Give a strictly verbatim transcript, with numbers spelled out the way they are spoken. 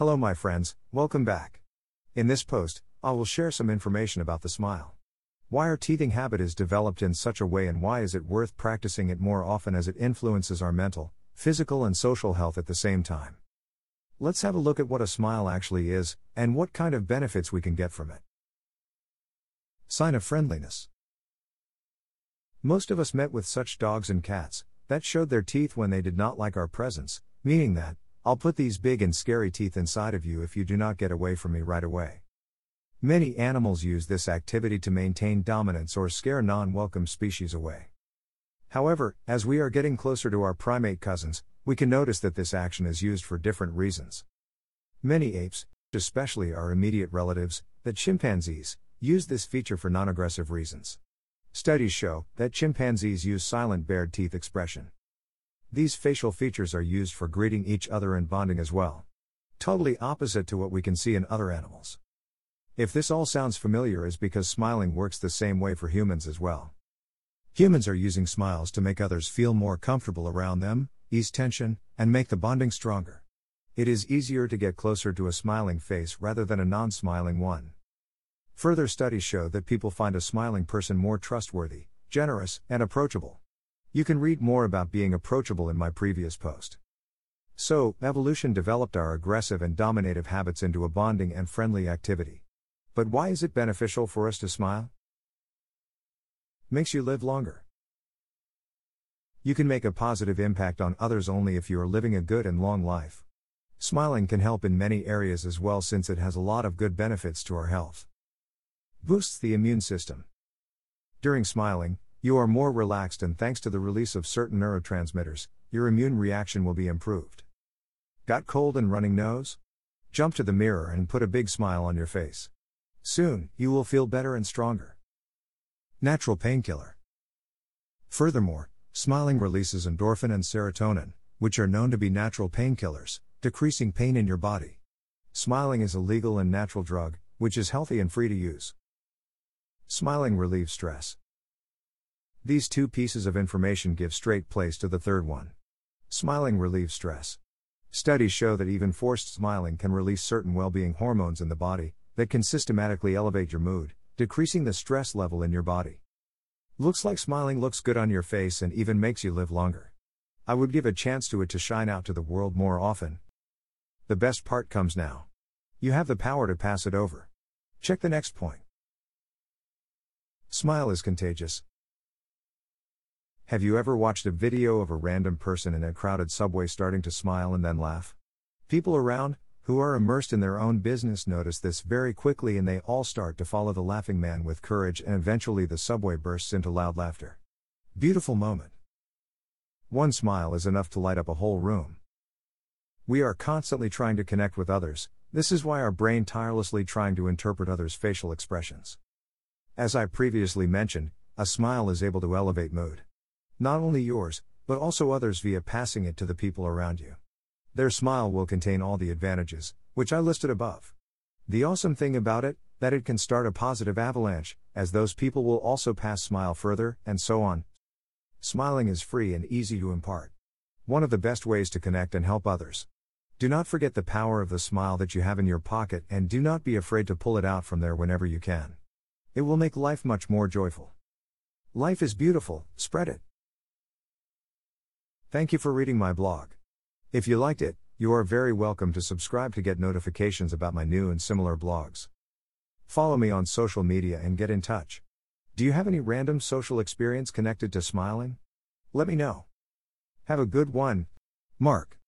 Hello my friends, welcome back. In this post, I will share some information about the smile. Why our teething habit is developed in such a way and why is it worth practicing it more often as it influences our mental, physical and social health at the same time. Let's have a look at what a smile actually is, and what kind of benefits we can get from it. Sign of friendliness. Most of us met with such dogs and cats, that showed their teeth when they did not like our presence, meaning that, I'll put these big and scary teeth inside of you if you do not get away from me right away. Many animals use this activity to maintain dominance or scare non-welcome species away. However, as we are getting closer to our primate cousins, we can notice that this action is used for different reasons. Many apes, especially our immediate relatives, the chimpanzees, use this feature for non-aggressive reasons. Studies show that chimpanzees use silent bared teeth expression. These facial features are used for greeting each other and bonding as well. Totally opposite to what we can see in other animals. If this all sounds familiar, is because smiling works the same way for humans as well. Humans are using smiles to make others feel more comfortable around them, ease tension, and make the bonding stronger. It is easier to get closer to a smiling face rather than a non-smiling one. Further studies show that people find a smiling person more trustworthy, generous, and approachable. You can read more about being approachable in my previous post. So, evolution developed our aggressive and dominative habits into a bonding and friendly activity. But why is it beneficial for us to smile? Makes you live longer. You can make a positive impact on others only if you are living a good and long life. Smiling can help in many areas as well, since it has a lot of good benefits to our health. Boosts the immune system. During smiling, you are more relaxed, and thanks to the release of certain neurotransmitters, your immune reaction will be improved. Got cold and running nose? Jump to the mirror and put a big smile on your face. Soon, you will feel better and stronger. Natural painkiller. Furthermore, smiling releases endorphin and serotonin, which are known to be natural painkillers, decreasing pain in your body. Smiling is a legal and natural drug, which is healthy and free to use. Smiling relieves stress. These two pieces of information give straight place to the third one. Smiling relieves stress. Studies show that even forced smiling can release certain well-being hormones in the body, that can systematically elevate your mood, decreasing the stress level in your body. Looks like smiling looks good on your face and even makes you live longer. I would give a chance to it to shine out to the world more often. The best part comes now. You have the power to pass it over. Check the next point. Smile is contagious. Have you ever watched a video of a random person in a crowded subway starting to smile and then laugh? People around, who are immersed in their own business, notice this very quickly and they all start to follow the laughing man with courage, and eventually the subway bursts into loud laughter. Beautiful moment. One smile is enough to light up a whole room. We are constantly trying to connect with others, this is why our brain tirelessly trying to interpret others' facial expressions. As I previously mentioned, a smile is able to elevate mood. Not only yours, but also others via passing it to the people around you. Their smile will contain all the advantages, which I listed above. The awesome thing about it, that it can start a positive avalanche, as those people will also pass smile further, and so on. Smiling is free and easy to impart. One of the best ways to connect and help others. Do not forget the power of the smile that you have in your pocket, and do not be afraid to pull it out from there whenever you can. It will make life much more joyful. Life is beautiful, spread it. Thank you for reading my blog. If you liked it, you are very welcome to subscribe to get notifications about my new and similar blogs. Follow me on social media and get in touch. Do you have any random social experience connected to smiling? Let me know. Have a good one. Mark.